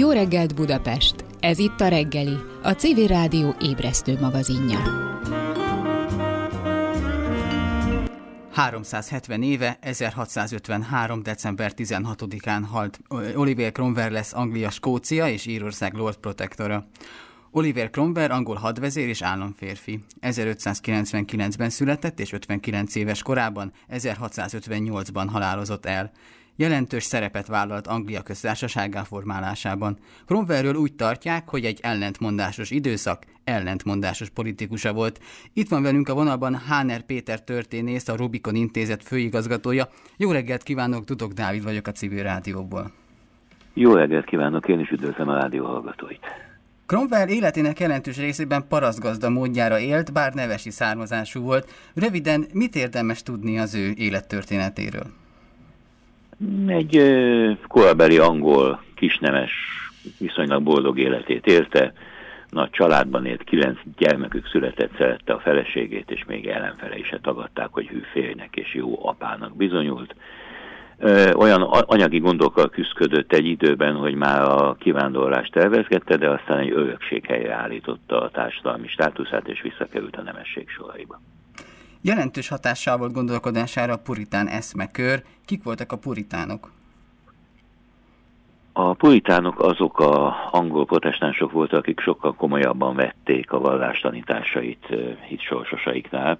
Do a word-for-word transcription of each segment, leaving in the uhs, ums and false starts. Jó reggelt, Budapest! Ez itt a reggeli, a Civil Rádió ébresztő magazinja. háromszázhetven éve, ezerhatszázötvenhárom. december tizenhatodikán halt Oliver Cromwell lesz Anglia, Skócia és Írország Lord Protectora. Oliver Cromwell angol hadvezér és államférfi. ezerötszázkilencvenkilencben született, és ötvenkilenc éves korában, ezerhatszázötvennyolcban halálozott el. Jelentős szerepet vállalt Anglia köztársasággá formálásában. Cromwellről úgy tartják, hogy egy ellentmondásos időszak, ellentmondásos politikusa volt. Itt van velünk a vonalban Hahner Péter történész, a Rubicon Intézet főigazgatója. Jó reggelt kívánok, Dudok Dávid vagyok a Civil Rádióból. Jó reggelt kívánok, én is üdvözlöm a rádió hallgatóit. Cromwell életének jelentős részében parasztgazda módjára élt, bár nevesi származású volt. Röviden, mit érdemes tudni az ő élettörténetéről? Egy ö, korabeli angol kisnemes viszonylag boldog életét élte, nagy családban élt, kilenc gyermekük született, szerette a feleségét, és még ellenfelei se tagadták, hogy hű férjnek és jó apának bizonyult. Ö, olyan anyagi gondokkal küszködött egy időben, hogy már a kivándorlást tervezgette, de aztán egy örökség helyre állította a társadalmi státuszát, és visszakerült a nemesség soraiba. Jelentős hatással volt gondolkodására a puritán eszmekör. Kik voltak a puritánok? A puritánok azok az angol protestánsok voltak, akik sokkal komolyabban vették a vallás tanításait hitsorsosaiknál.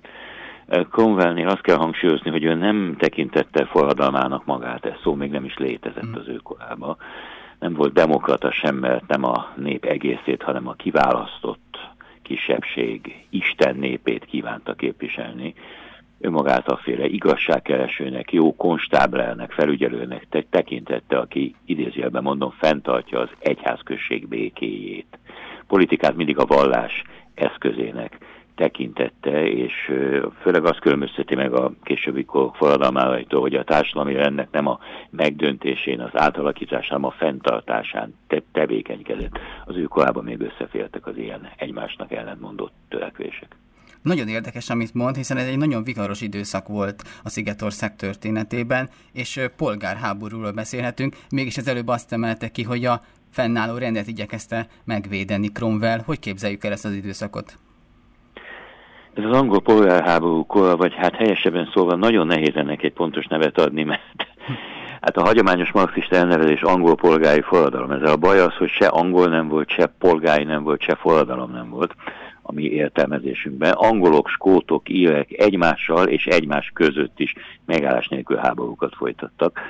Cromwellnél azt kell hangsúlyozni, hogy ő nem tekintette forradalmának magát, ez szó még nem is létezett az ő korában. Nem volt demokrata sem, mert nem a nép egészét, hanem a kiválasztott kisebbség Isten népét kívánta képviselni. Ő magát aféle igazságkeresőnek, jó konstáblelnek, felügyelőnek tekintette, aki idézőjelben mondom, fenntartja az egyházközség békéjét. Politikát mindig a vallás eszközének tekintette, és főleg azt különbözteti meg a későbbi forradalmáraitól, hogy a társadalmi rendnek nem a megdöntésén, az átalakításán, hanem a fenntartásán te- tevékenykedett. Az ő korában még összefértek az ilyen egymásnak ellentmondott törekvések. Nagyon érdekes, amit mond, hiszen ez egy nagyon vigaros időszak volt a Szigetország történetében, és polgárháborúról beszélhetünk, mégis az előbb azt emelte ki, hogy a fennálló rendet igyekezte megvédeni Cromwell. Hogy képzeljük el ezt az időszakot? Ez az angol polgárháború kora, vagy hát helyesebben szólva nagyon nehéz ennek egy pontos nevet adni, mert hát a hagyományos marxista elnevezés angol polgári forradalom. Ezzel a baj az, hogy se angol nem volt, se polgári nem volt, se forradalom nem volt a mi értelmezésünkben. Angolok, skótok, írek egymással és egymás között is megállás nélkül háborúkat folytattak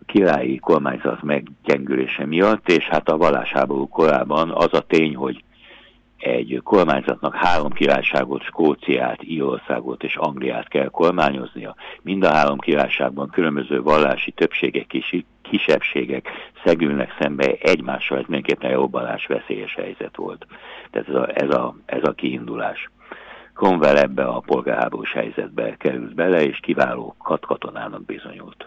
a királyi kormányzat meggyengülése miatt, és hát a vallásháború korában az a tény, hogy egy kormányzatnak három királyságot, Skóciát, Írországot és Angliát kell kormányoznia. Mind a három királyságban különböző vallási többségek és kisebbségek szegülnek szembe egymással, ez mindenképpen robbanás veszélyes helyzet volt. Tehát ez a, ez a, ez a kiindulás. Cromwell ebbe a polgárháborús helyzetbe került bele, és kiváló katonának bizonyult.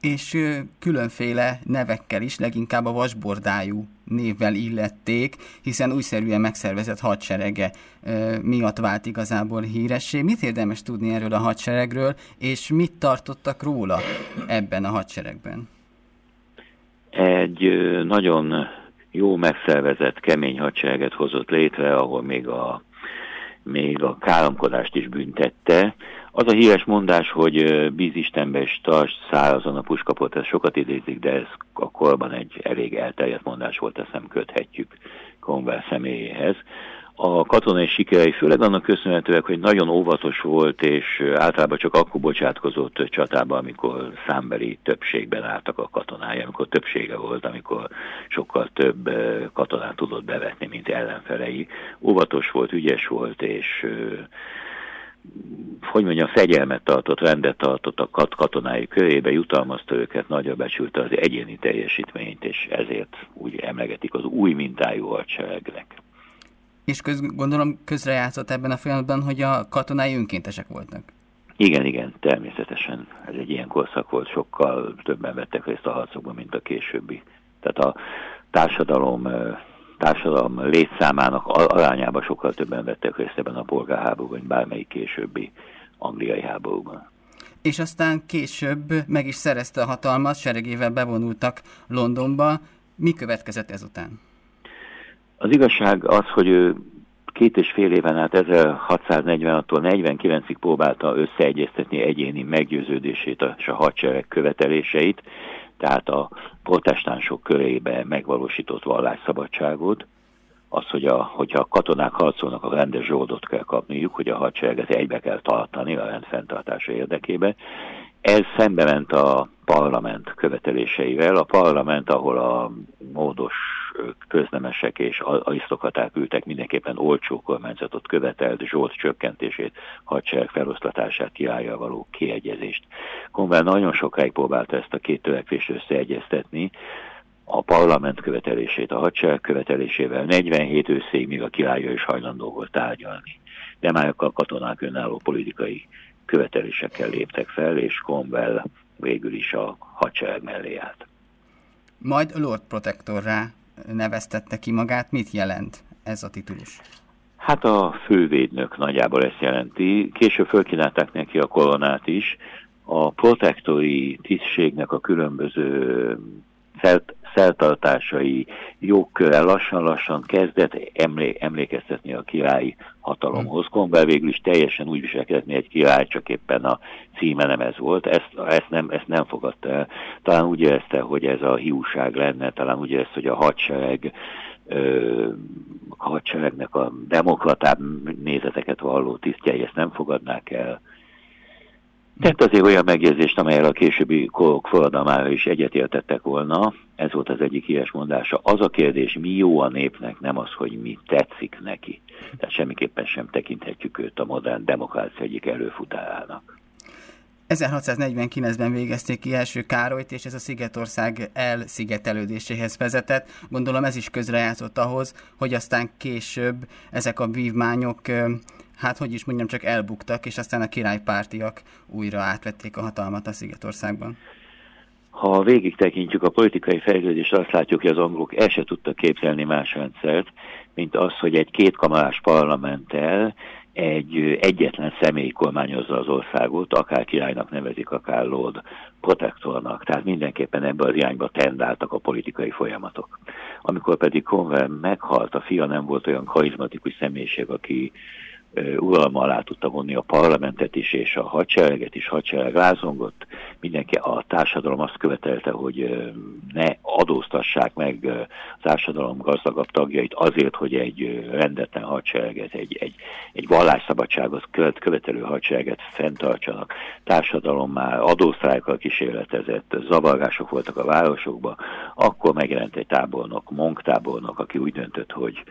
És különféle nevekkel is, leginkább a vasbordájú névvel illették, hiszen újszerűen megszervezett hadserege miatt vált igazából híressé. Mit érdemes tudni erről a hadseregről, és mit tartottak róla ebben a hadseregben? Egy nagyon jó megszervezett, kemény hadsereget hozott létre, ahol még a, még a káromkodást is büntette. Az a híres mondás, hogy bíz Istenbe és tarts szárazon a puskaport, ez sokat idézik, de ez a korban egy elég elterjedt mondás volt, ezt nem köthetjük Cromwell személyéhez. A katonai sikerei főleg annak köszönhetőek, hogy nagyon óvatos volt, és általában csak akkor bocsátkozott csatába, amikor számbeli többségben álltak a katonái, amikor többsége volt, amikor sokkal több katonát tudott bevetni, mint ellenfelei. Óvatos volt, ügyes volt, és hogy mondjam, fegyelmet tartott, rendet tartott a kat- katonái körébe, jutalmazta őket, nagyra becsülte az egyéni teljesítményt, és ezért úgy emlegetik az új mintájú hadseregnek. És köz, gondolom közrejátszott ebben a folyamatban, hogy a katonái önkéntesek voltak. Igen, igen, természetesen. Ez egy ilyen korszak volt, sokkal többen vettek részt a harcokban, mint a későbbi. Tehát a társadalom... társadalom létszámának arányában sokkal többen vettek részt ebben a polgárháborúban, mint bármelyik későbbi angliai háborúban. És aztán később meg is szerezte a hatalmat, seregével bevonultak Londonba, Mi következett ezután? Az igazság az, hogy ő két és fél éven át ezerhatszáznegyvenhattól negyvenkilencig próbálta összeegyeztetni egyéni meggyőződését és a hadsereg követeléseit, tehát a protestánsok körébe megvalósított vallásszabadságot, az, hogy a, hogyha a katonák harcolnak, a rendes zsoldot kell kapniuk, hogy a hadsereget egybe kell tartani a rend fenntartása érdekében. Ez szembe ment a parlament követeléseivel. A parlament, ahol a módos köznemesek és arisztokraták ültek, mindenképpen olcsó kormányzatot követelt, zsold csökkentését, hadsereg feloszlatását, királlyal való kiegyezést. Cromwell nagyon sokáig próbálta ezt a két törekvést összeegyeztetni, a parlament követelését a hadsereg követelésével, negyvenhét őszéig még a királya is hajlandó volt tárgyalni. De már a katonák önálló politikai követelésekkel léptek fel, és Cromwell végül is a hadsereg mellé állt. Majd Lord Protectorrá neveztette ki magát. Mit jelent ez a titulus? Hát a fővédnök nagyjából ezt jelenti. Később fölkínálták neki a koronát is. A protektori tisztségnek a különböző szert, szertartásai jogköre lassan-lassan kezdett emlé- emlékeztetni a királyi hatalomhoz. Cromwell végül is teljesen úgy viselkedett, mint egy király, csak éppen a címe nem ez volt. Ezt, ezt, nem, ezt nem fogadta el. Talán úgy érezte, hogy ez a hiúság lenne, talán úgy érezte, hogy a hadsereg, ö, a hadseregnek a demokratább nézeteket valló tisztjei ezt nem fogadnák el. Tett azért olyan megjegyzést, amelyel a későbbi korok forradalmára is egyetértettek volna. Ez volt az egyik híres mondása. Az a kérdés, mi jó a népnek, nem az, hogy mi tetszik neki. Tehát semmiképpen sem tekinthetjük őt a modern demokrácia egyik előfutárának. ezerhatszáznegyvenkilencben végezték ki első Károlyt, és ez a Szigetország elszigetelődéséhez vezetett. Gondolom ez is közrejátszott ahhoz, hogy aztán később ezek a vívmányok, hát hogy is mondjam, csak elbuktak, és aztán a királypártiak újra átvették a hatalmat a Szigetországban. Ha végig tekintjük a politikai fejlődést, azt látjuk, hogy az angolok el se tudtak képzelni más rendszert, mint az, hogy egy kétkamarás parlamenttel egy egyetlen személy kormányozza az országot, akár királynak nevezik, akár Lord Protectornak. Tehát mindenképpen ebbe az irányba tendáltak a politikai folyamatok. Amikor pedig Cromwell meghalt, a fia nem volt olyan karizmatikus személyiség, aki uralma alá tudta vonni a parlamentet is, és a hadsereget is, hadsereg rázongott. Mindenki, a társadalom azt követelte, hogy ne adóztassák meg a társadalom gazdagabb tagjait azért, hogy egy rendetlen hadsereget, egy, egy, egy vallásszabadságot követelő hadsereget fenntartsanak. Társadalom már adósztrájkkal kísérletezett, zavargások voltak a városokban. Akkor megjelent egy tábornok, Monk tábornok, aki úgy döntött, hogy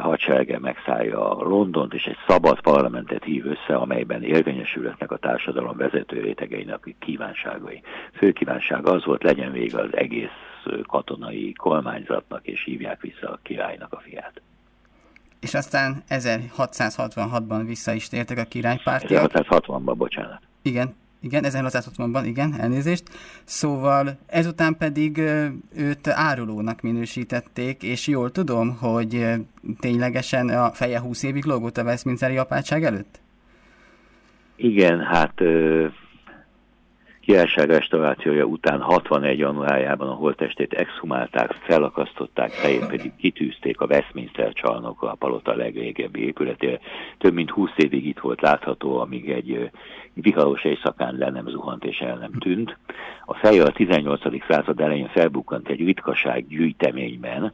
hadserege megszállja Londont, és egy szabad parlamentet hív össze, amelyben érvényesülhetnek a társadalom vezető rétegeinek kívánságai. Fő kívánság az volt, legyen vége az egész katonai kormányzatnak, és hívják vissza a királynak a fiát. És aztán ezerhatszázhatvanhatban vissza is tértek a királypártiak. ezerhatszázhatvanban, bocsánat. Igen. Igen, ezerhatszázhatvanban, igen, elnézést. Szóval ezután pedig őt árulónak minősítették, és jól tudom, hogy ténylegesen a feje húsz évig lógott a westminsteri apátság előtt? Igen, hát királyság restaurációja után hatvanegy januárjában a holttestét exhumálták, felakasztották, fejét pedig kitűzték a Westminster csarnokra, a palota legrégebbi épületére. Több mint húsz évig itt volt látható, amíg egy viharos éjszakán le nem zuhant és el nem tűnt. A feje a tizennyolcadik század elején felbukkant egy ritkaság gyűjteményben,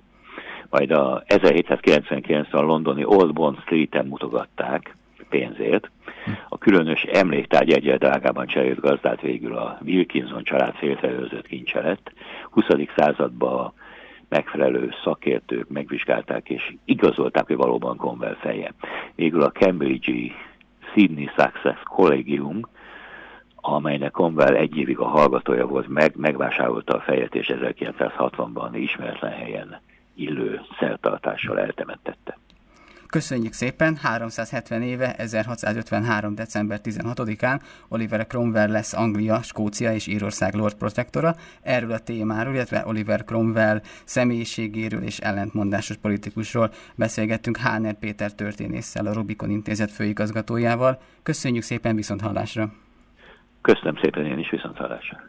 majd a ezerhétszázkilencvenkilencben a londoni Old Bond Street-en mutogatták pénzért. A különös emléktárgy egyre drágában cserélt gazdát végül a Wilkinson család félfelőzött kincse lett. huszadik században megfelelő szakértők megvizsgálták és igazolták, hogy valóban Cromwell feje. Végül a Cambridge-i Sidney Sussex Collegium, amelynek Cromwell egy évig a hallgatója volt, meg, megvásárolta a fejet, és ezerkilencszázhatvanban ismeretlen helyen illő szertartással eltemettette. Köszönjük szépen, háromszázhetven éve, ezerhatszázötvenhárom december tizenhatodikán Oliver Cromwell lesz Anglia, Skócia és Írország Lord Protectora. Erről a témáról, illetve Oliver Cromwell személyiségéről és ellentmondásos politikusról beszélgettünk Hahner Péter történésszel, a Rubicon Intézet főigazgatójával. Köszönjük szépen, viszonthallásra! Köszönöm szépen, én is viszonthallásra!